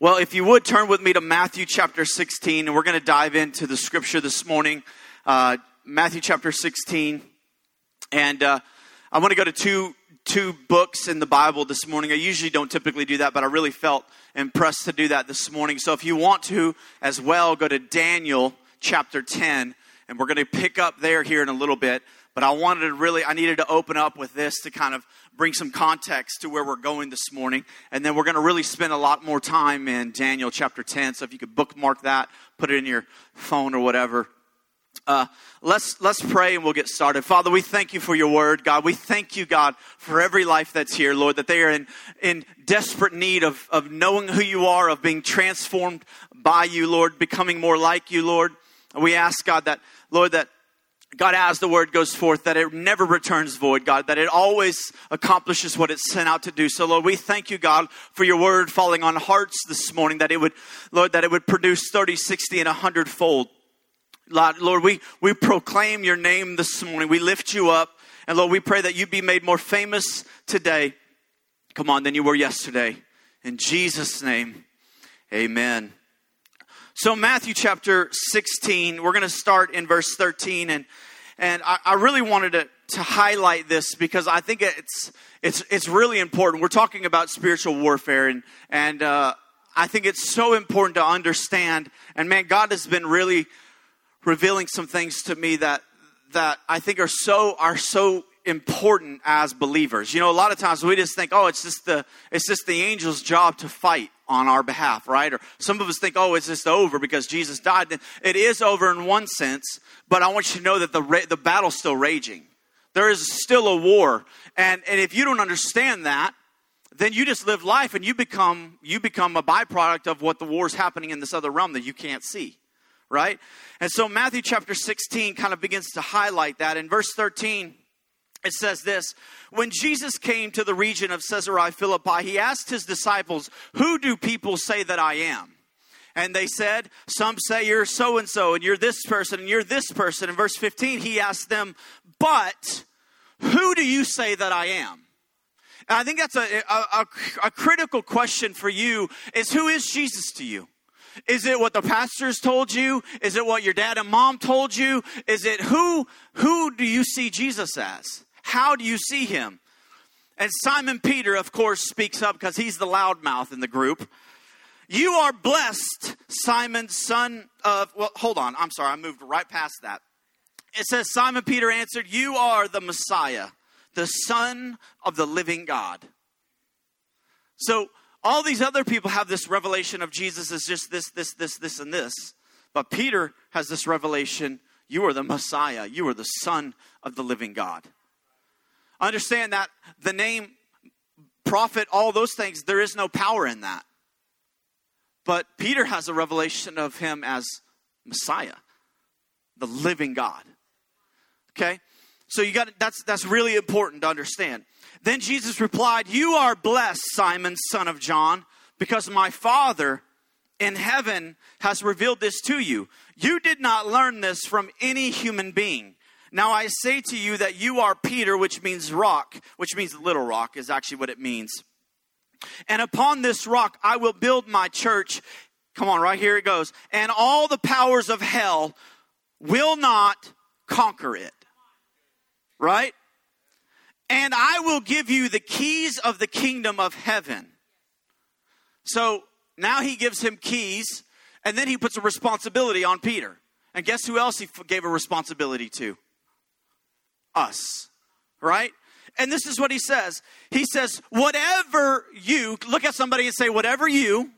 Well, if you would, turn with me to Matthew chapter 16, and we're going to dive into the scripture this morning. Matthew chapter 16, and I want to go to two books in the Bible this morning. I usually don't typically do that, but I really felt impressed to do that this morning. So if you want to as well, go to Daniel chapter 10, and we're going to pick up there here in a little bit. But I needed to open up with this to kind of bring some context to where we're going this morning. And then we're going to really spend a lot more time in Daniel chapter 10. So if you could bookmark that, put it in your phone or whatever. Let's pray and we'll get started. Father, we thank you for your word, God. We thank you, God, for every life that's here, Lord, that they are in desperate need of knowing who you are, of being transformed by you, Lord, becoming more like you, Lord. And we ask, God, that, Lord, that God, as the word goes forth, that it never returns void, God, that it always accomplishes what it's sent out to do. So, Lord, we thank you, God, for your word falling on hearts this morning, that it would, Lord, that it would produce 30, 60, and 100-fold. Lord, we proclaim your name this morning. We lift you up. And, Lord, we pray that you be made more famous today, come on, than you were yesterday. In Jesus' name, amen. So Matthew chapter 16, we're going to start in verse 13, and I really wanted to highlight this because I think it's really important. We're talking about spiritual warfare, and I think it's so important to understand. And man, God has been really revealing some things to me that I think are so important as believers. You know, a lot of times we just think, oh, it's just the angel's job to fight on our behalf, right? Or some of us think, oh, it's just over because Jesus died. Then it is over in one sense, but I want you to know that the battle's still raging. There is still a war. And if you don't understand that, then you just live life and you become a byproduct of what the war's happening in this other realm that you can't see, right? And so Matthew chapter 16 kind of begins to highlight that. In verse 13, it says this: when Jesus came to the region of Caesarea Philippi, he asked his disciples, "Who do people say that I am?" And they said, "Some say you're so-and-so, and you're this person, and you're this person." In verse 15, he asked them, "But who do you say that I am?" And I think that's a critical question for you is, who is Jesus to you? Is it what the pastors told you? Is it what your dad and mom told you? Is it who do you see Jesus as? How do you see him? And Simon Peter, of course, speaks up because he's the loudmouth in the group. "You are blessed, Simon, son of..." Well, hold on. I'm sorry. I moved right past that. It says, Simon Peter answered, "You are the Messiah, the Son of the living God." So all these other people have this revelation of Jesus as just this, and this. But Peter has this revelation: you are the Messiah. You are the Son of the living God. Understand that the name, prophet, all those things, there is no power in that. But Peter has a revelation of him as Messiah, the living God. Okay? So you got that's really important to understand. Then Jesus replied, "You are blessed, Simon, son of John, because my Father in heaven has revealed this to you. You did not learn this from any human being. Now I say to you that you are Peter," which means rock, which means little rock is actually what it means. "And upon this rock I will build my church." Come on, right here it goes. "And all the powers of hell will not conquer it." Right? "And I will give you the keys of the kingdom of heaven." So now he gives him keys, and then he puts a responsibility on Peter. And guess who else he gave a responsibility to? Us, right? And this is what he says. He says, "Whatever you..." Look at somebody and say, whatever you,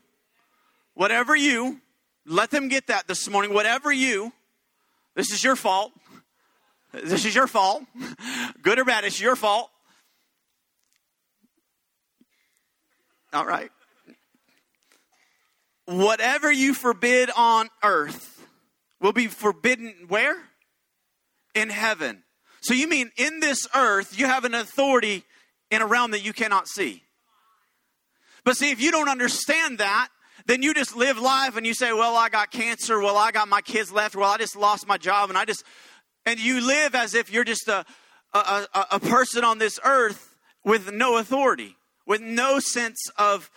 let them get that this morning. Whatever you, this is your fault. This is your fault. Good or bad, it's your fault. All right. "Whatever you forbid on earth will be forbidden where? In heaven." So you mean in this earth, you have an authority in a realm that you cannot see. But see, if you don't understand that, then you just live life and you say, "Well, I got cancer. Well, I got my kids left. Well, I just lost my job." And you live as if you're just a person on this earth with no authority, with no sense of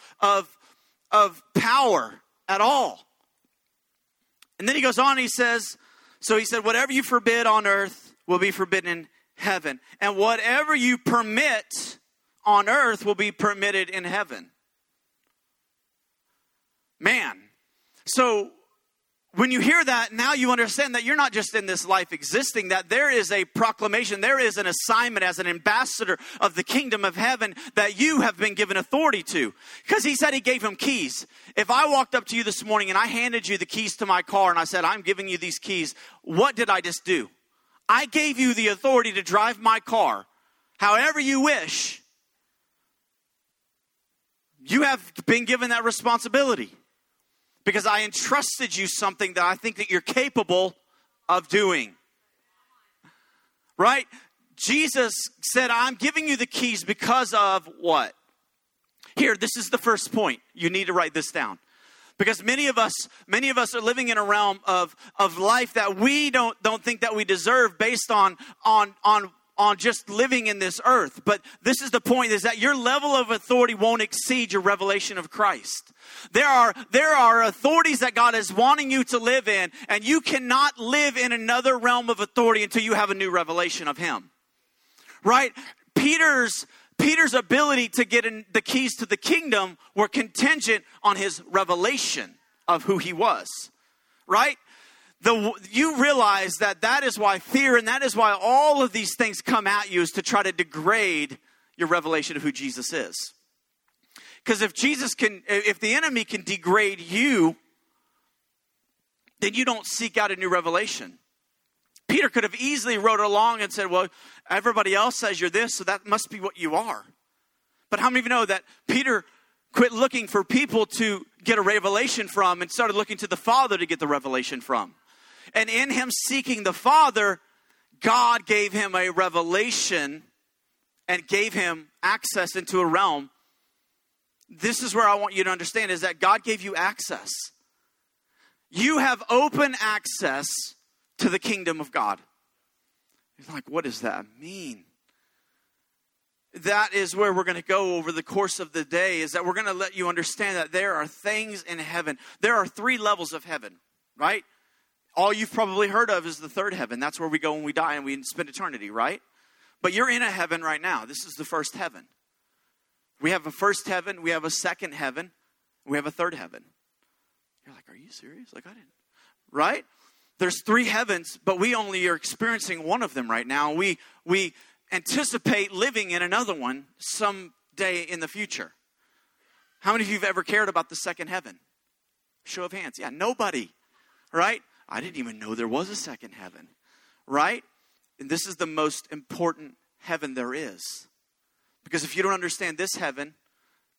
power at all. And then he goes on and he says, so he said, whatever you forbid on earth will be forbidden in heaven. And whatever you permit on earth will be permitted in heaven. Man. So when you hear that, now you understand that you're not just in this life existing, that there is a proclamation, there is an assignment as an ambassador of the kingdom of heaven that you have been given authority to. Because he said he gave him keys. If I walked up to you this morning and I handed you the keys to my car and I said, I'm giving you these keys, what did I just do? I gave you the authority to drive my car however you wish. You have been given that responsibility because I entrusted you something that I think that you're capable of doing. Right? Jesus said, I'm giving you the keys because of what? Here, this is the first point. You need to write this down. Because many of us are living in a realm of life that we don't think that we deserve based on just living in this earth. But this is the point, is that your level of authority won't exceed your revelation of Christ. There are authorities that God is wanting you to live in, and you cannot live in another realm of authority until you have a new revelation of him. Right? Peter's ability to get in the keys to the kingdom were contingent on his revelation of who he was. Right? You realize that is why fear and that is why all of these things come at you, is to try to degrade your revelation of who Jesus is. Because if the enemy can degrade you, then you don't seek out a new revelation. Peter could have easily rode along and said, well, everybody else says you're this, so that must be what you are. But how many of you know that Peter quit looking for people to get a revelation from and started looking to the Father to get the revelation from? And in him seeking the Father, God gave him a revelation and gave him access into a realm. This is where I want you to understand, is that God gave you access. You have open access to the kingdom of God. You're like, what does that mean? That is where we're going to go over the course of the day, is that we're going to let you understand that there are things in heaven. There are three levels of heaven, right? All you've probably heard of is the third heaven. That's where we go when we die and we spend eternity, right? But you're in a heaven right now. This is the first heaven. We have a first heaven. We have a second heaven. We have a third heaven. You're like, are you serious? Like, I didn't. Right? There's three heavens, but we only are experiencing one of them right now. We anticipate living in another one someday in the future. How many of you have ever cared about the second heaven? Show of hands. Yeah, nobody, right? I didn't even know there was a second heaven, right? And this is the most important heaven there is. Because if you don't understand this heaven,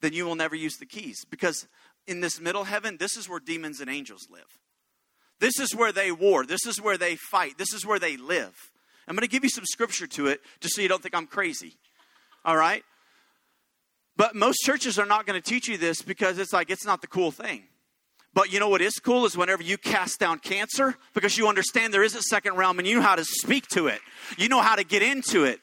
then you will never use the keys. Because in this middle heaven, this is where demons and angels live. This is where they war. This is where they fight. This is where they live. I'm going to give you some scripture to it just so you don't think I'm crazy. All right? But most churches are not going to teach you this because it's not the cool thing. But you know what is cool is whenever you cast down cancer, because you understand there is a second realm and you know how to speak to it. You know how to get into it.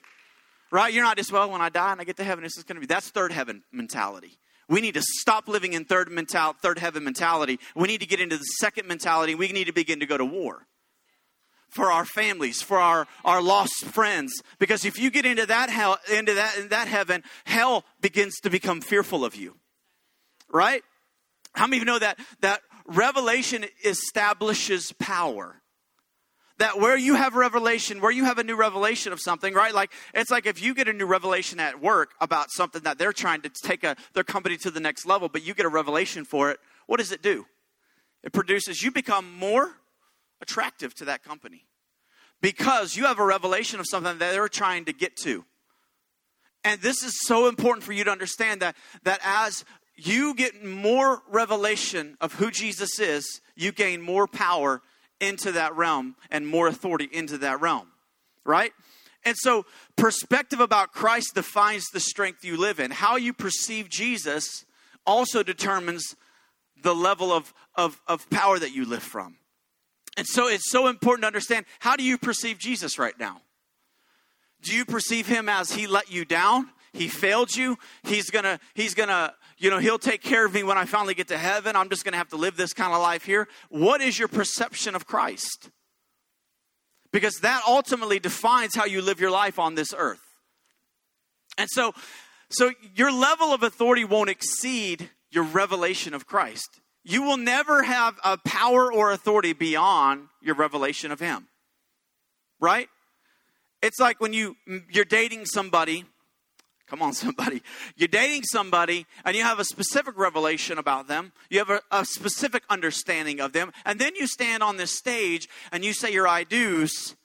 Right? You're not just, well, when I die and I get to heaven, this is going to be. That's third heaven mentality. We need to stop living in third heaven mentality. We need to get into the second mentality. We need to begin to go to war. For our families, for our lost friends. Because if you get into that heaven, hell begins to become fearful of you. Right? How many of you know that revelation establishes power? That where you have revelation, where you have a new revelation of something, right? Like, it's like if you get a new revelation at work about something that they're trying to take their company to the next level, but you get a revelation for it, what does it do? It produces, you become more attractive to that company because you have a revelation of something that they're trying to get to. And this is so important for you to understand that as you get more revelation of who Jesus is, you gain more power into that realm and more authority into that realm, right? And so perspective about Christ defines the strength you live in. How you perceive Jesus also determines the level of power that you live from. And so it's so important to understand, how do you perceive Jesus right now? Do you perceive him as he let you down? He failed you? He's gonna you know, he'll take care of me when I finally get to heaven. I'm just going to have to live this kind of life here. What is your perception of Christ? Because that ultimately defines how you live your life on this earth. And so your level of authority won't exceed your revelation of Christ. You will never have a power or authority beyond your revelation of him. Right? It's like when you're dating somebody. Come on, somebody. You're dating somebody and you have a specific revelation about them. You have a specific understanding of them. And then you stand on this stage and you say your I do's.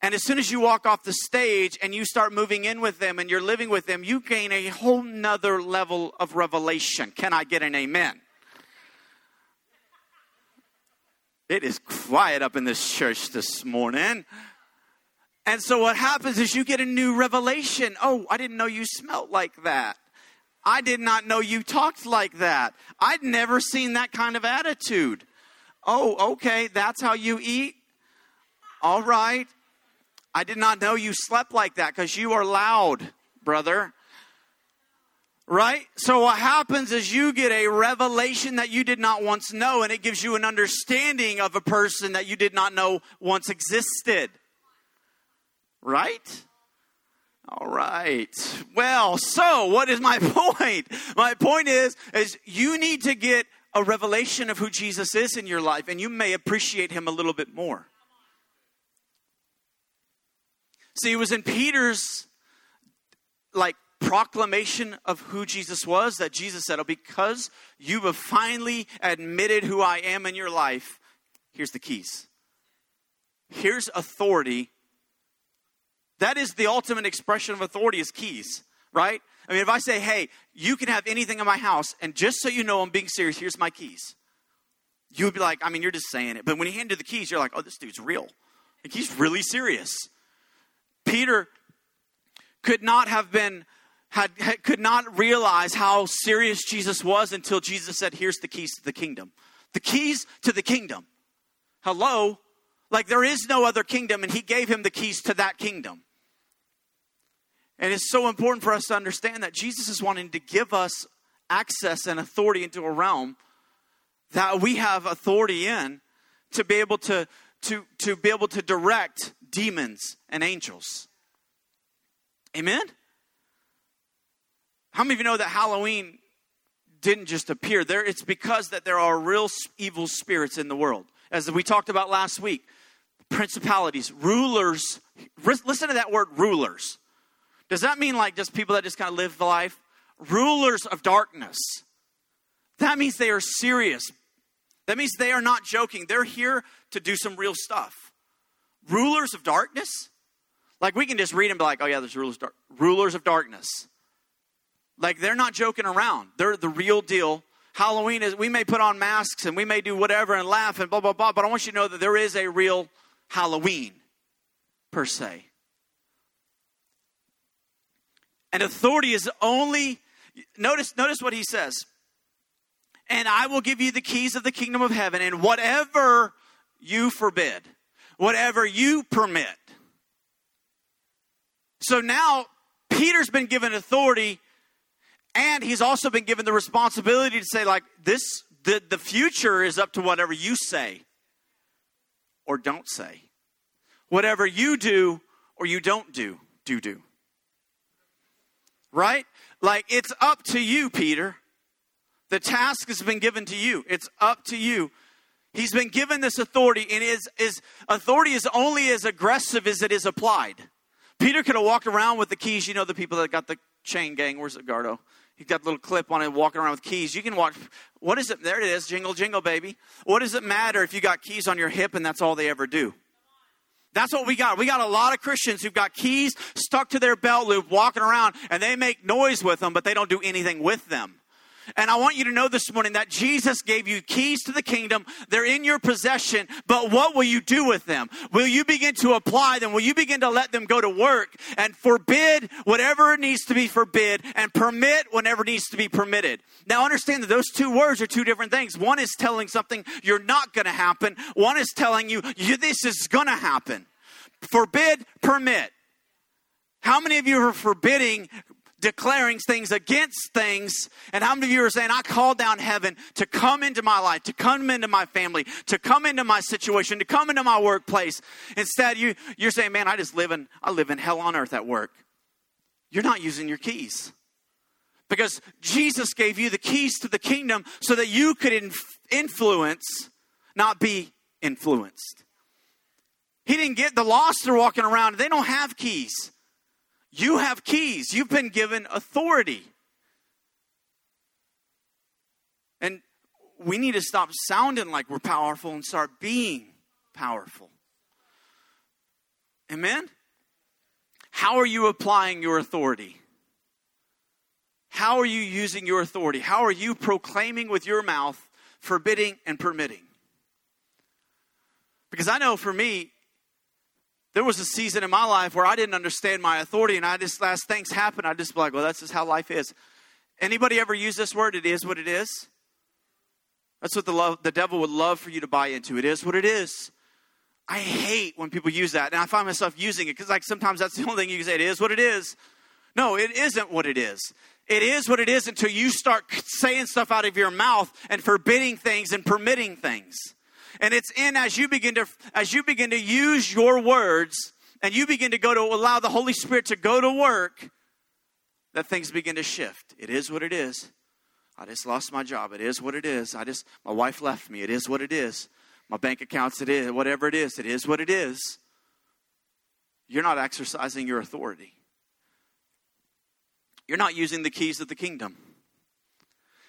And as soon as you walk off the stage and you start moving in with them and you're living with them, you gain a whole nother level of revelation. Can I get an amen? It is quiet up in this church this morning. And so what happens is you get a new revelation. Oh, I didn't know you smelled like that. I did not know you talked like that. I'd never seen that kind of attitude. Oh, okay, that's how you eat? All right. I did not know you slept like that because you are loud, brother. Right? So what happens is you get a revelation that you did not once know, and it gives you an understanding of a person that you did not know once existed. Right? All right. Well, so what is my point? My point is you need to get a revelation of who Jesus is in your life, and you may appreciate him a little bit more. See, it was in Peter's, proclamation of who Jesus was that Jesus said, oh, because you have finally admitted who I am in your life, here's the keys. Here's authority. That is the ultimate expression of authority is keys, right? I mean, if I say, hey, you can have anything in my house, and just so you know I'm being serious, here's my keys. You would be like, I mean, you're just saying it. But when he handed the keys, you're like, oh, this dude's real. Like, he's really serious. Peter could not realize how serious Jesus was until Jesus said, here's the keys to the kingdom. The keys to the kingdom. Hello? There is no other kingdom, and he gave him the keys to that kingdom. And it's so important for us to understand that Jesus is wanting to give us access and authority into a realm that we have authority in to be able to be able to direct demons and angels. Amen? How many of you know that Halloween didn't just appear there? It's because that there are real evil spirits in the world. As we talked about last week, principalities, rulers. Listen to that word, rulers. Does that mean just people that just kind of live the life? Rulers of darkness. That means they are serious. That means they are not joking. They're here to do some real stuff. Rulers of darkness? We can just read and be like, oh yeah, there's rulers of darkness. They're not joking around. They're the real deal. Halloween is, we may put on masks and we may do whatever and laugh and blah, blah, blah. But I want you to know that there is a real Halloween, per se. And authority is only, notice what he says. And I will give you the keys of the kingdom of heaven, and whatever you forbid, whatever you permit. So now Peter's been given authority. And he's also been given the responsibility to say, the future is up to whatever you say or don't say. Whatever you do or you don't do. Right? It's up to you, Peter. The task has been given to you. It's up to you. He's been given this authority, and his authority is only as aggressive as it is applied. Peter could have walked around with the keys. You know, the people that got the chain gang. Where's it, Gardo? He got a little clip on it, walking around with keys. You can watch. What is it? There it is. Jingle, jingle, baby. What does it matter if you got keys on your hip and that's all they ever do? That's what we got. We got a lot of Christians who've got keys stuck to their belt loop, walking around, and they make noise with them, but they don't do anything with them. And I want you to know this morning that Jesus gave you keys to the kingdom. They're in your possession, but what will you do with them? Will you begin to apply them? Will you begin to let them go to work and forbid whatever needs to be forbid and permit whenever needs to be permitted? Now understand that those two words are two different things. One is telling something you're not going to happen. One is telling you this is going to happen. Forbid, permit. How many of you are forbidding declaring things against things. And how many of you are saying, I call down heaven to come into my life, to come into my family, to come into my situation, to come into my workplace. Instead, you're saying, man, I live in hell on earth at work. You're not using your keys. Because Jesus gave you the keys to the kingdom so that you could influence, not be influenced. He didn't get the lost are walking around. They don't have keys. You have keys. You've been given authority. And we need to stop sounding like we're powerful and start being powerful. Amen? How are you applying your authority? How are you using your authority? How are you proclaiming with your mouth, forbidding and permitting? Because I know for me, there was a season in my life where I didn't understand my authority, and I just, as things happen, I just be like, well, that's just how life is. Anybody ever use this word? It is what it is. That's what the devil would love for you to buy into. It is what it is. I hate when people use that, and I find myself using it because, like, sometimes that's the only thing you can say. It is what it is. No, it isn't what it is. It is what it is until you start saying stuff out of your mouth and forbidding things and permitting things. And it's in as you begin to use your words and you begin to go to allow the Holy Spirit to go to work, that things begin to shift. It is what it is. I just lost my job. It is what it is. My wife left me. It is what it is. My bank accounts, it is. Whatever it is, it is what it is. You're not exercising your authority. You're not using the keys of the kingdom.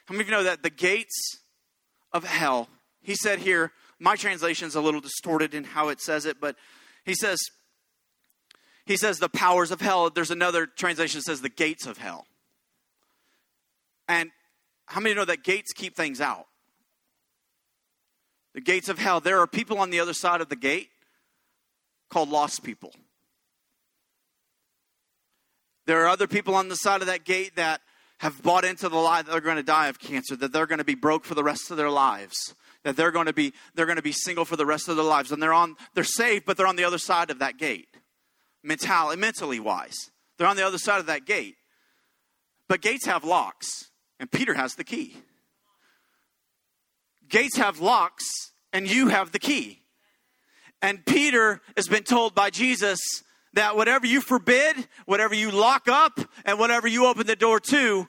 How many of you know that the gates of hell, he said here, my translation's a little distorted in how it says it, but he says the powers of hell. There's another translation that says the gates of hell. And how many know that gates keep things out? The gates of hell. There are people on the other side of the gate called lost people. There are other people on the side of that gate that have bought into the lie that they're going to die of cancer, that they're going to be broke for the rest of their lives, that they're going to be single for the rest of their lives. And they're saved, but they're on the other side of that gate, mentally wise. They're on the other side of that gate. But gates have locks, and Peter has the key. Gates have locks, and you have the key. And Peter has been told by Jesus that whatever you forbid, whatever you lock up, and whatever you open the door to,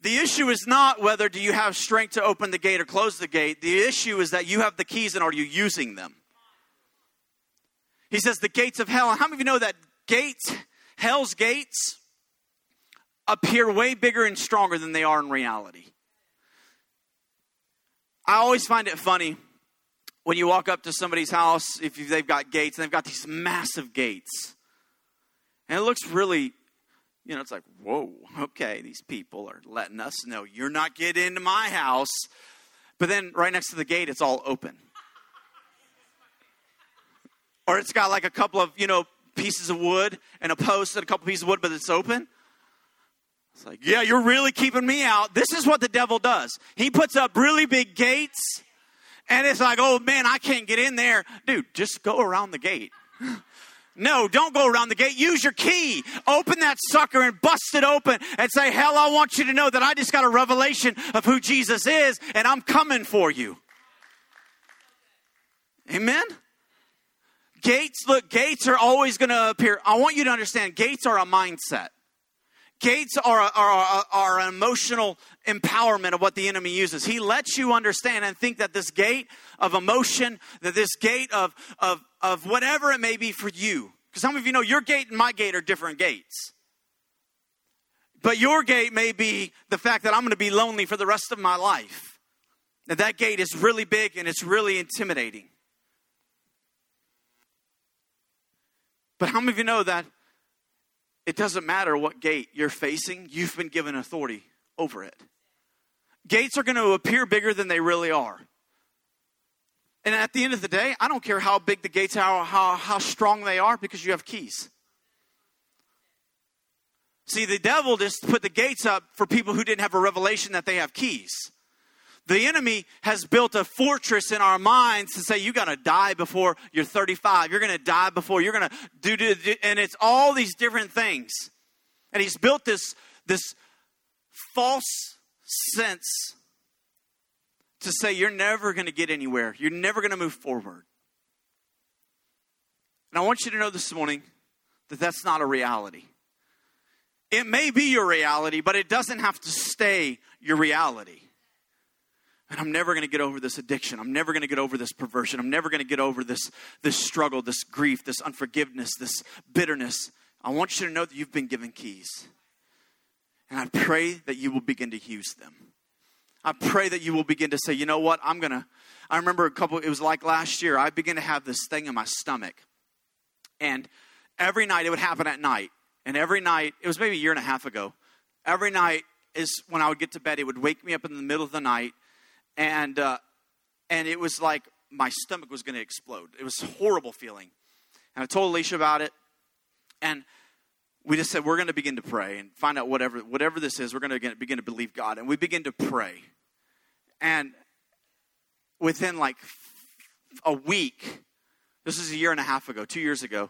the issue is not whether do you have strength to open the gate or close the gate. The issue is that you have the keys and are you using them? He says the gates of hell. And how many of you know that gates, hell's gates, appear way bigger and stronger than they are in reality? I always find it funny when you walk up to somebody's house, if they've got gates, and they've got these massive gates. And it looks really, you know, it's like, whoa, okay, these people are letting us know you're not getting into my house. But then right next to the gate, it's all open. Or it's got like a couple of, you know, pieces of wood and a post and a couple pieces of wood, but it's open. It's like, yeah, you're really keeping me out. This is what the devil does. He puts up really big gates. And it's like, oh, man, I can't get in there. Dude, just go around the gate. No, don't go around the gate. Use your key. Open that sucker and bust it open and say, hell, I want you to know that I just got a revelation of who Jesus is, and I'm coming for you. Amen? Gates are always going to appear. I want you to understand, gates are a mindset. Gates are an emotional empowerment of what the enemy uses. He lets you understand and think that this gate of emotion, that this gate of whatever it may be for you. Because some of you know your gate and my gate are different gates. But your gate may be the fact that I'm going to be lonely for the rest of my life. And that gate is really big and it's really intimidating. But how many of you know that it doesn't matter what gate you're facing. You've been given authority over it. Gates are going to appear bigger than they really are. And at the end of the day, I don't care how big the gates are or how strong they are, because you have keys. See, the devil just put the gates up for people who didn't have a revelation that they have keys. The enemy has built a fortress in our minds to say, you're going to die before you're 35. You're going to die before you're going to do. And it's all these different things. And he's built this false sense to say you're never going to get anywhere. You're never going to move forward. And I want you to know this morning that that's not a reality. It may be your reality, but it doesn't have to stay your reality. And I'm never going to get over this addiction. I'm never going to get over this perversion. I'm never going to get over this struggle, this grief, this unforgiveness, this bitterness. I want you to know that you've been given keys. And I pray that you will begin to use them. I pray that you will begin to say, you know what, I remember it was like last year, I began to have this thing in my stomach. And every night, it would happen at night. And every night, it was maybe a year and a half ago, every night is when I would get to bed, it would wake me up in the middle of the night. And it was like my stomach was going to explode. It was a horrible feeling. And I told Alicia about it. And we just said, we're going to begin to pray and find out whatever this is, we're going to begin to believe God. And we begin to pray. And within like a week, this is a year and a half ago, 2 years ago,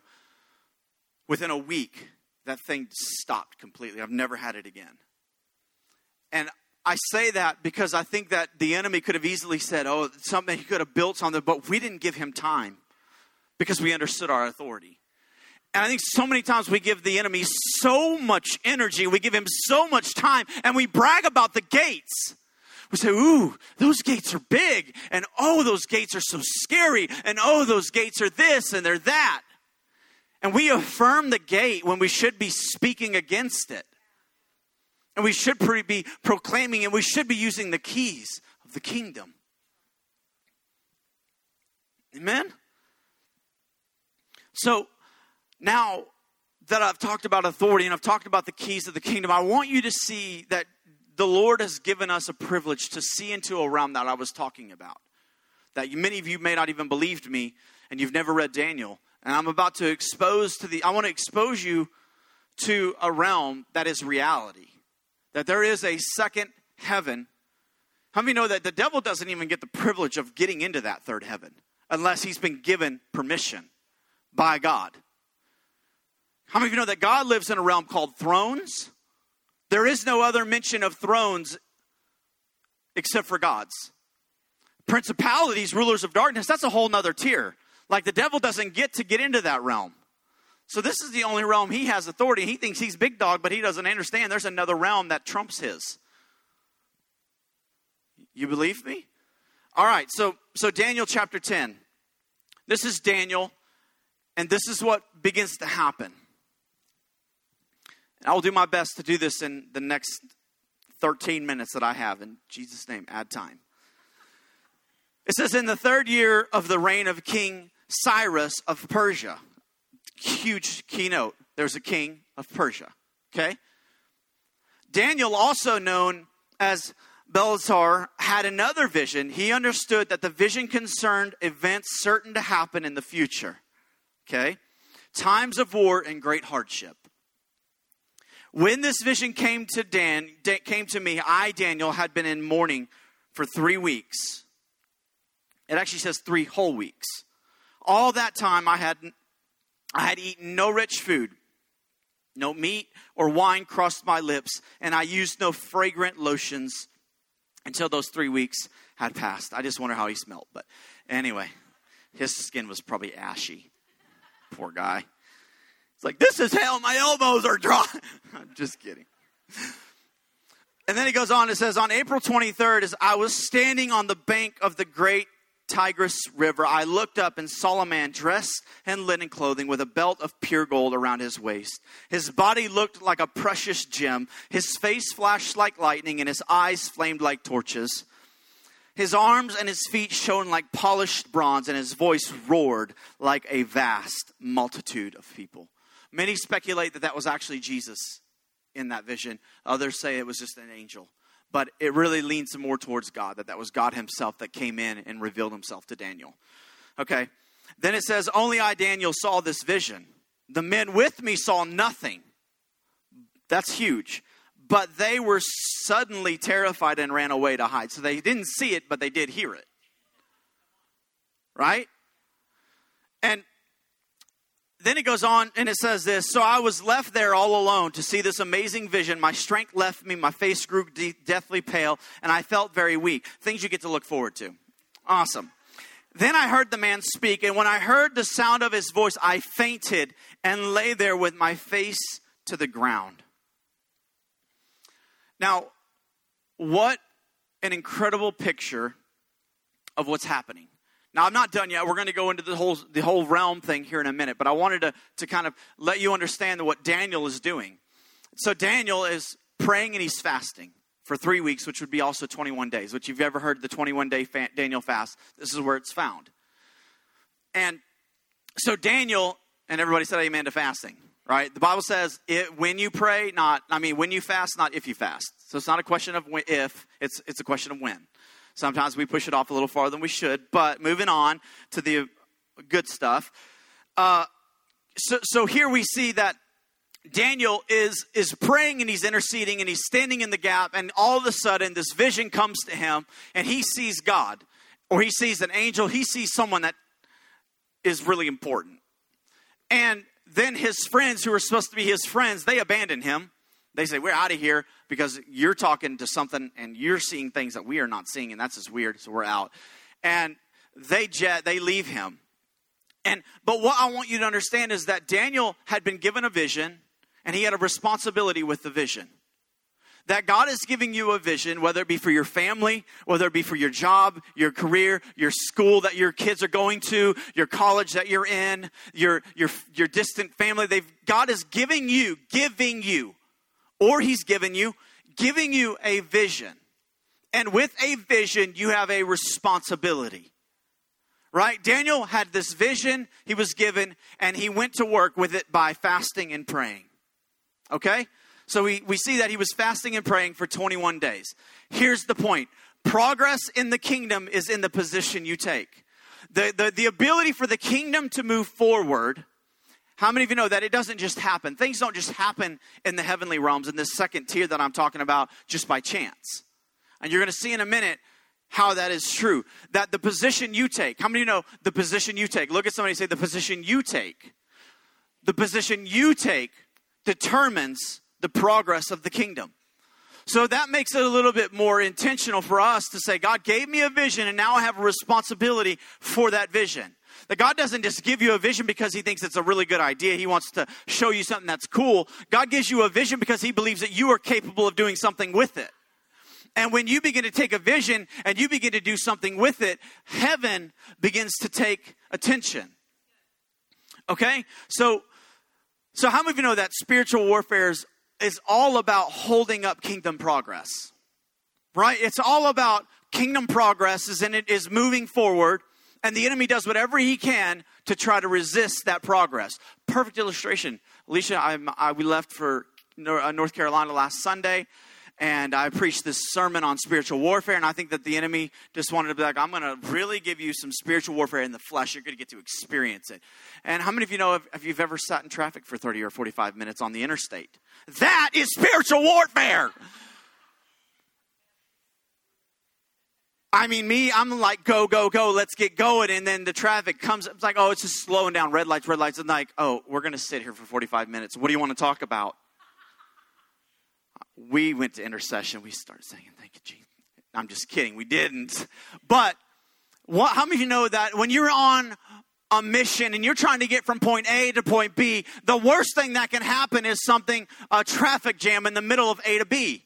within a week, that thing stopped completely. I've never had it again. And I say that because I think that the enemy could have easily said, oh, something he could have built something, but we didn't give him time because we understood our authority. And I think so many times we give the enemy so much energy, we give him so much time, and we brag about the gates. We say, ooh, those gates are big, and oh, those gates are so scary, and oh, those gates are this, and they're that. And we affirm the gate when we should be speaking against it. And we should be proclaiming, and we should be using the keys of the kingdom. Amen? So now that I've talked about authority and I've talked about the keys of the kingdom, I want you to see that the Lord has given us a privilege to see into a realm that I was talking about. That many of you may not even believed me, and you've never read Daniel. And I'm about to I want to expose you to a realm that is reality. That there is a second heaven. How many know that the devil doesn't even get the privilege of getting into that third heaven unless he's been given permission by God? How many of you know that God lives in a realm called thrones? There is no other mention of thrones except for God's. Principalities, rulers of darkness, that's a whole nother tier. Like the devil doesn't get to get into that realm. So this is the only realm he has authority. He thinks he's big dog, but he doesn't understand. There's another realm that trumps his. You believe me? All right, so Daniel chapter 10. This is Daniel, and this is what begins to happen. And I will do my best to do this in the next 13 minutes that I have. In Jesus' name, add time. It says, in the third year of the reign of King Cyrus of Persia. Huge keynote. There's a king of Persia. Okay? Daniel, also known as Belshazzar, had another vision. He understood that the vision concerned events certain to happen in the future. Okay? Times of war and great hardship. When this vision came to me, I, Daniel, had been in mourning for 3 weeks. It actually says 3 whole weeks. All that time I had eaten no rich food, no meat or wine crossed my lips, and I used no fragrant lotions until those 3 weeks had passed. I just wonder how he smelled, but anyway, his skin was probably ashy. Poor guy. It's like, this is hell, my elbows are dry. I'm just kidding. And then he goes on, it says, on April 23rd, as I was standing on the bank of the great Tigris River, I looked up and saw a man dressed in linen clothing with a belt of pure gold around his waist. His body looked like a precious gem. His face flashed like lightning and his eyes flamed like torches. His arms and his feet shone like polished bronze and his voice roared like a vast multitude of people. Many speculate that that was actually Jesus in that vision. Others say it was just an angel. But it really leans more towards God, that was God himself that came in and revealed himself to Daniel. Okay. Then it says, only I, Daniel, saw this vision. The men with me saw nothing. That's huge. But they were suddenly terrified and ran away to hide. So they didn't see it, but they did hear it. Right? And Then it goes on and it says this. So I was left there all alone to see this amazing vision. My strength left me. My face grew deathly pale, and I felt very weak. Things you get to look forward to. Awesome. Then I heard the man speak, and when I heard the sound of his voice, I fainted and lay there with my face to the ground. Now, what an incredible picture of what's happening. Now, I'm not done yet. We're going to go into the whole realm thing here in a minute. But I wanted to kind of let you understand what Daniel is doing. So Daniel is praying and he's fasting for 3 weeks, which would be also 21 days, which you've ever heard the 21-day Daniel fast. This is where it's found. And so Daniel, and everybody said amen to fasting, right? The Bible says when you fast, not if you fast. So it's not a question of if, it's a question of when. Sometimes we push it off a little farther than we should, but moving on to the good stuff. So here we see that Daniel is praying and he's interceding and he's standing in the gap, and all of a sudden this vision comes to him and he sees God, or he sees an angel. He sees someone that is really important. And then his friends, who are supposed to be his friends, they abandon him. They say, we're out of here because you're talking to something and you're seeing things that we are not seeing, and that's just weird, so we're out. And they leave him. But what I want you to understand is that Daniel had been given a vision, and he had a responsibility with the vision. That God is giving you a vision, whether it be for your family, whether it be for your job, your career, your school that your kids are going to, your college that you're in, your distant family. God is giving you. Or he's giving you a vision. And with a vision, you have a responsibility. Right? Daniel had this vision he was given, and he went to work with it by fasting and praying. Okay? So we see that he was fasting and praying for 21 days. Here's the point. Progress in the kingdom is in the position you take. The ability for the kingdom to move forward. How many of you know that it doesn't just happen? Things don't just happen in the heavenly realms, in this second tier that I'm talking about, just by chance. And you're going to see in a minute how that is true. That the position you take. How many of you know the position you take? Look at somebody and say, the position you take. The position you take determines the progress of the kingdom. So that makes it a little bit more intentional for us to say, God gave me a vision, and now I have a responsibility for that vision. That God doesn't just give you a vision because he thinks it's a really good idea. He wants to show you something that's cool. God gives you a vision because he believes that you are capable of doing something with it. And when you begin to take a vision and you begin to do something with it, heaven begins to take attention. Okay? So how many of you know that spiritual warfare is all about holding up kingdom progress? Right? It's all about kingdom progress, and it is moving forward. And the enemy does whatever he can to try to resist that progress. Perfect illustration. Alicia, we left for North Carolina last Sunday, and I preached this sermon on spiritual warfare. And I think that the enemy just wanted to be like, I'm going to really give you some spiritual warfare in the flesh. You're going to get to experience it. And how many of you know if you've ever sat in traffic for 30 or 45 minutes on the interstate? That is spiritual warfare. I mean, I'm like, go, go, go, let's get going. And then the traffic comes up. It's like, oh, it's just slowing down. Red lights. And like, oh, we're going to sit here for 45 minutes. What do you want to talk about? We went to intercession. We started saying, thank you, Jesus. I'm just kidding. We didn't. But how many of you know that when you're on a mission and you're trying to get from point A to point B, the worst thing that can happen is a traffic jam in the middle of A to B.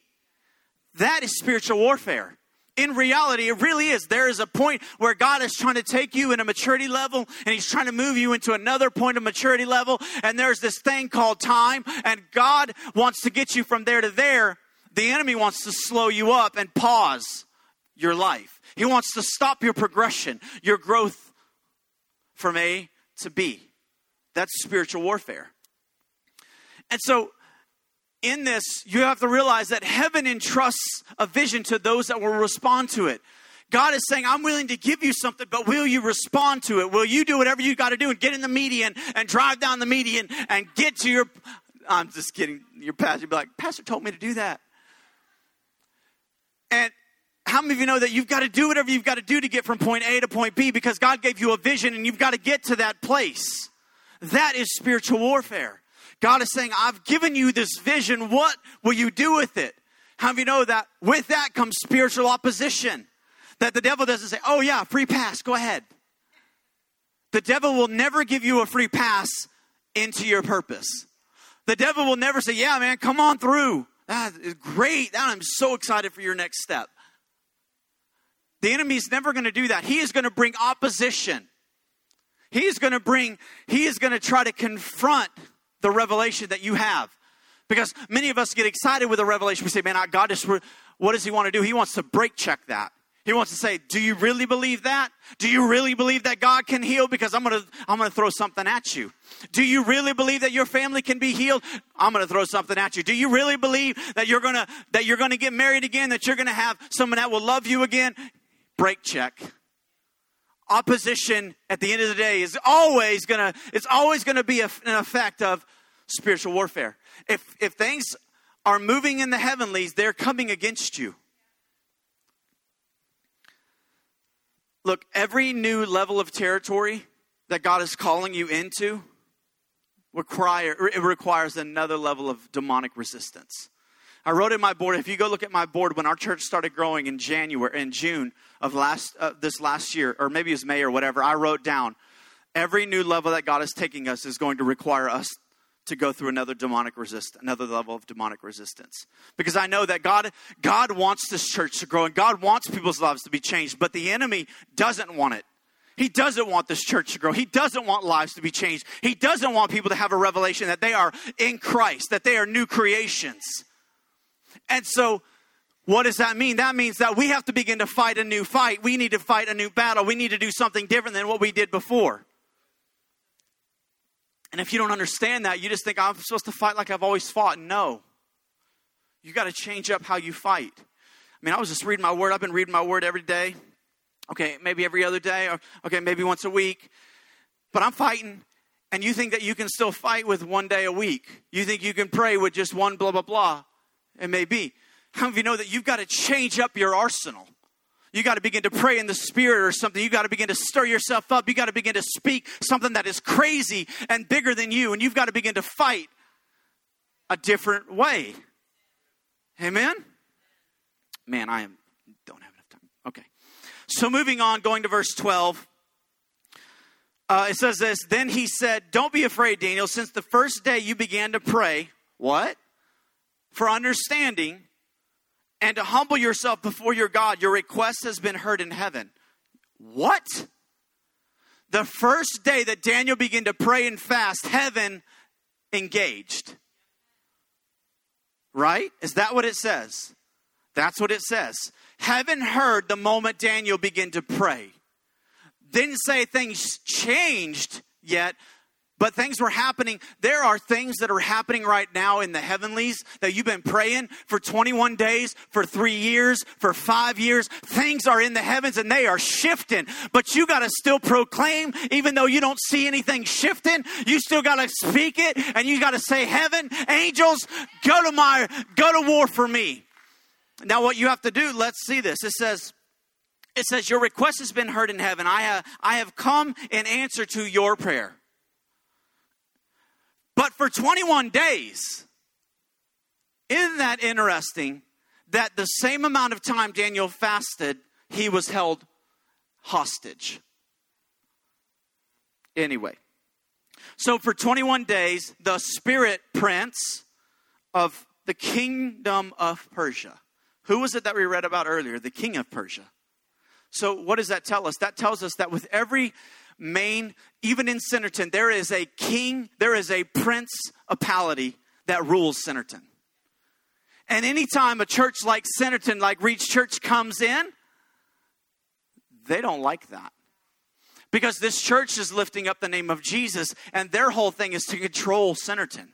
That is spiritual warfare. In reality, it really is. There is a point where God is trying to take you in a maturity level, and he's trying to move you into another point of maturity level. And there's this thing called time, and God wants to get you from there to there. The enemy wants to slow you up and pause your life. He wants to stop your progression, your growth from A to B. That's spiritual warfare. And so, in this, you have to realize that heaven entrusts a vision to those that will respond to it. God is saying, I'm willing to give you something, but will you respond to it? Will you do whatever you got to do and get in the median and drive down the median and get to your... I'm just kidding. Your pastor will be like, pastor told me to do that. And how many of you know that you've got to do whatever you've got to do to get from point A to point B because God gave you a vision and you've got to get to that place? That is spiritual warfare. God is saying, I've given you this vision. What will you do with it? How do you know that with that comes spiritual opposition? That the devil doesn't say, oh yeah, free pass, go ahead. The devil will never give you a free pass into your purpose. The devil will never say, yeah, man, come on through. That is great. I'm so excited for your next step. The enemy's never going to do that. He is going to bring opposition. He is going to try to confront the revelation that you have. Because many of us get excited with a revelation. We say, man, God, what does he want to do? He wants to break check that. He wants to say, do you really believe that? Do you really believe that God can heal? Because I'm going to throw something at you. Do you really believe that your family can be healed? I'm going to throw something at you. Do you really believe that you're going to get married again, that you're going to have someone that will love you again? Break check. Opposition at the end of the day is always going to be an effect of spiritual warfare. If things are moving in the heavenlies, they're coming against you. Look, every new level of territory that God is calling you into requires another level of demonic resistance. I wrote in my board, if you go look at my board, when our church started growing in June of this last year, or maybe it was May or whatever, I wrote down, every new level that God is taking us is going to require us to go through another level of demonic resistance. Because I know that God wants this church to grow, and God wants people's lives to be changed, but the enemy doesn't want it. He doesn't want this church to grow. He doesn't want lives to be changed. He doesn't want people to have a revelation that they are in Christ, that they are new creations. And so what does that mean? That means that we have to begin to fight a new fight. We need to fight a new battle. We need to do something different than what we did before. And if you don't understand that, you just think, I'm supposed to fight like I've always fought. No. You got to change up how you fight. I mean, I was just reading my word. I've been reading my word every day. Okay, maybe every other day. Or, okay, maybe once a week. But I'm fighting. And you think that you can still fight with one day a week. You think you can pray with just one blah, blah, blah. It may be. How many of you know that you've got to change up your arsenal? You got to begin to pray in the spirit or something. You got to begin to stir yourself up. You got to begin to speak something that is crazy and bigger than you. And you've got to begin to fight a different way. Amen? Man, I don't have enough time. Okay. So moving on, going to verse 12. It says this. Then he said, don't be afraid, Daniel. Since the first day you began to pray, what? For understanding and to humble yourself before your God, your request has been heard in heaven. What? The first day that Daniel began to pray and fast, heaven engaged. Right? Is that what it says? That's what it says. Heaven heard the moment Daniel began to pray. Didn't say things changed yet. But things were happening. There are things that are happening right now in the heavenlies that you've been praying for 21 days, for 3 years, for 5 years. Things are in the heavens and they are shifting. But you got to still proclaim, even though you don't see anything shifting, you still got to speak it. And you got to say, heaven, angels, go to war for me. Now what you have to do, let's see this. It says, your request has been heard in heaven. I have come in answer to your prayer. But for 21 days, isn't that interesting that the same amount of time Daniel fasted, he was held hostage? Anyway, so for 21 days, the spirit prince of the kingdom of Persia. Who was it that we read about earlier? The king of Persia. So what does that tell us? That tells us that with every main, even in Centerton, there is a king, there is a principality that rules Centerton. And anytime a church like Centerton, like Reach Church comes in, they don't like that. Because this church is lifting up the name of Jesus and their whole thing is to control Centerton.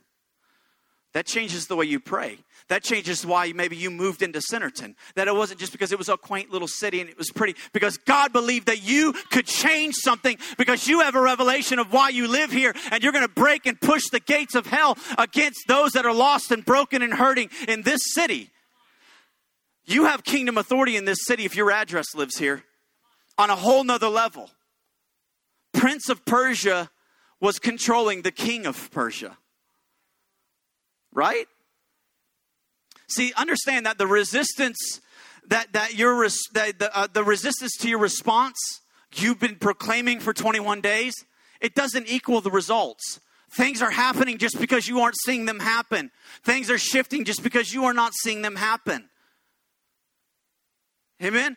That changes the way you pray. That changes why maybe you moved into Centerton. That it wasn't just because it was a quaint little city and it was pretty. Because God believed that you could change something because you have a revelation of why you live here. And you're going to break and push the gates of hell against those that are lost and broken and hurting in this city. You have kingdom authority in this city if your address lives here. On a whole nother level. Prince of Persia was controlling the king of Persia. Right? See, understand that the resistance the resistance to your response you've been proclaiming for 21 days, it doesn't equal the results. Things are happening just because you aren't seeing them happen. Things are shifting just because you are not seeing them happen. Amen?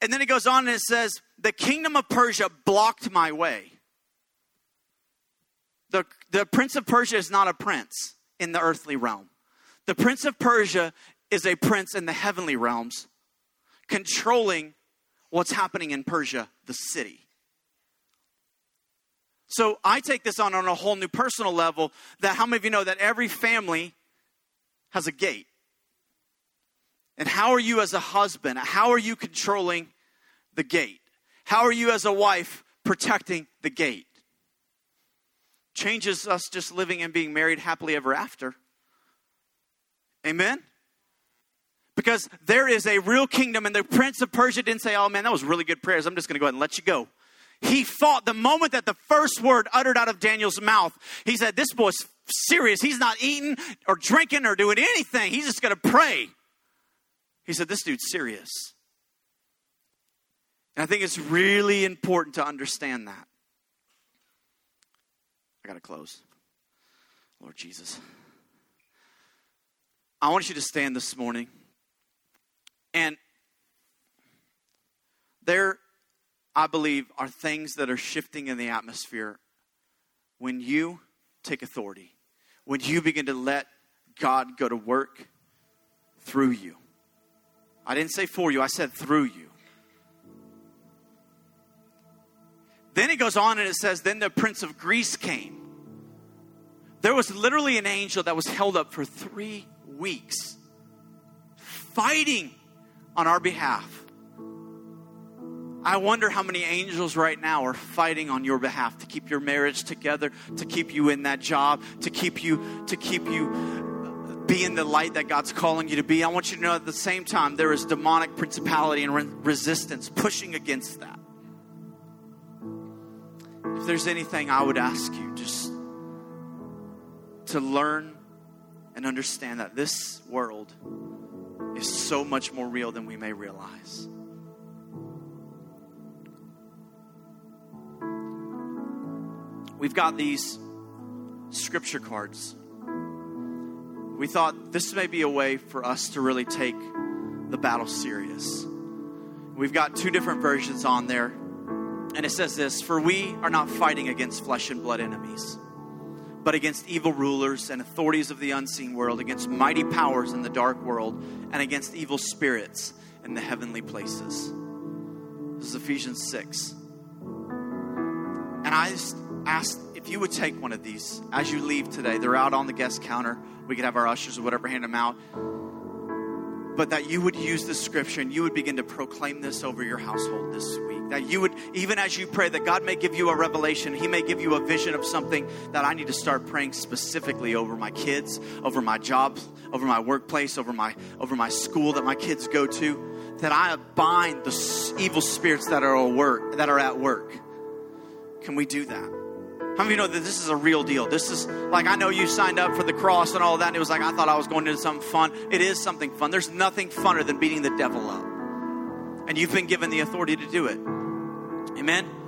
And then it goes on and it says, the kingdom of Persia blocked my way. The prince of Persia is not a prince in the earthly realm. The prince of Persia is a prince in the heavenly realms, controlling what's happening in Persia, the city. So I take this on a whole new personal level, that how many of you know that every family has a gate? And how are you as a husband? How are you controlling the gate? How are you as a wife protecting the gate? Changes us just living and being married happily ever after. Amen? Because there is a real kingdom, and the prince of Persia didn't say, oh man, that was really good prayers, I'm just going to go ahead and let you go. He fought the moment that the first word uttered out of Daniel's mouth. He said, this boy's serious. He's not eating or drinking or doing anything. He's just going to pray. He said, this dude's serious. And I think it's really important to understand that. I got to close. Lord Jesus. I want you to stand this morning. And there, I believe, are things that are shifting in the atmosphere when you take authority, when you begin to let God go to work through you. I didn't say for you, I said through you. Then it goes on and it says, then the prince of Greece came. There was literally an angel that was held up for 3 weeks fighting on our behalf. I wonder how many angels right now are fighting on your behalf to keep your marriage together, to keep you in that job, to keep you being the light that God's calling you to be. I want you to know at the same time, there is demonic principality and resistance pushing against that. If there's anything, I would ask you just to learn and understand that this world is so much more real than we may realize. We've got these scripture cards. We thought this may be a way for us to really take the battle serious. We've got 2 different versions on there. And it says this, for we are not fighting against flesh and blood enemies, but against evil rulers and authorities of the unseen world, against mighty powers in the dark world, and against evil spirits in the heavenly places. This is Ephesians 6. And I just ask if you would take one of these as you leave today. They're out on the guest counter. We could have our ushers or whatever hand them out. But that you would use this scripture and you would begin to proclaim this over your household this week. That you would, even as you pray, that God may give you a revelation. He may give you a vision of something that I need to start praying specifically over my kids, over my job, over my workplace, over my school that my kids go to. That I bind the evil spirits that are at work. Can we do that? How many of you know that this is a real deal? This is like, I know you signed up for the cross and all that. And it was like, I thought I was going to do something fun. It is something fun. There's nothing funner than beating the devil up. And you've been given the authority to do it. Amen.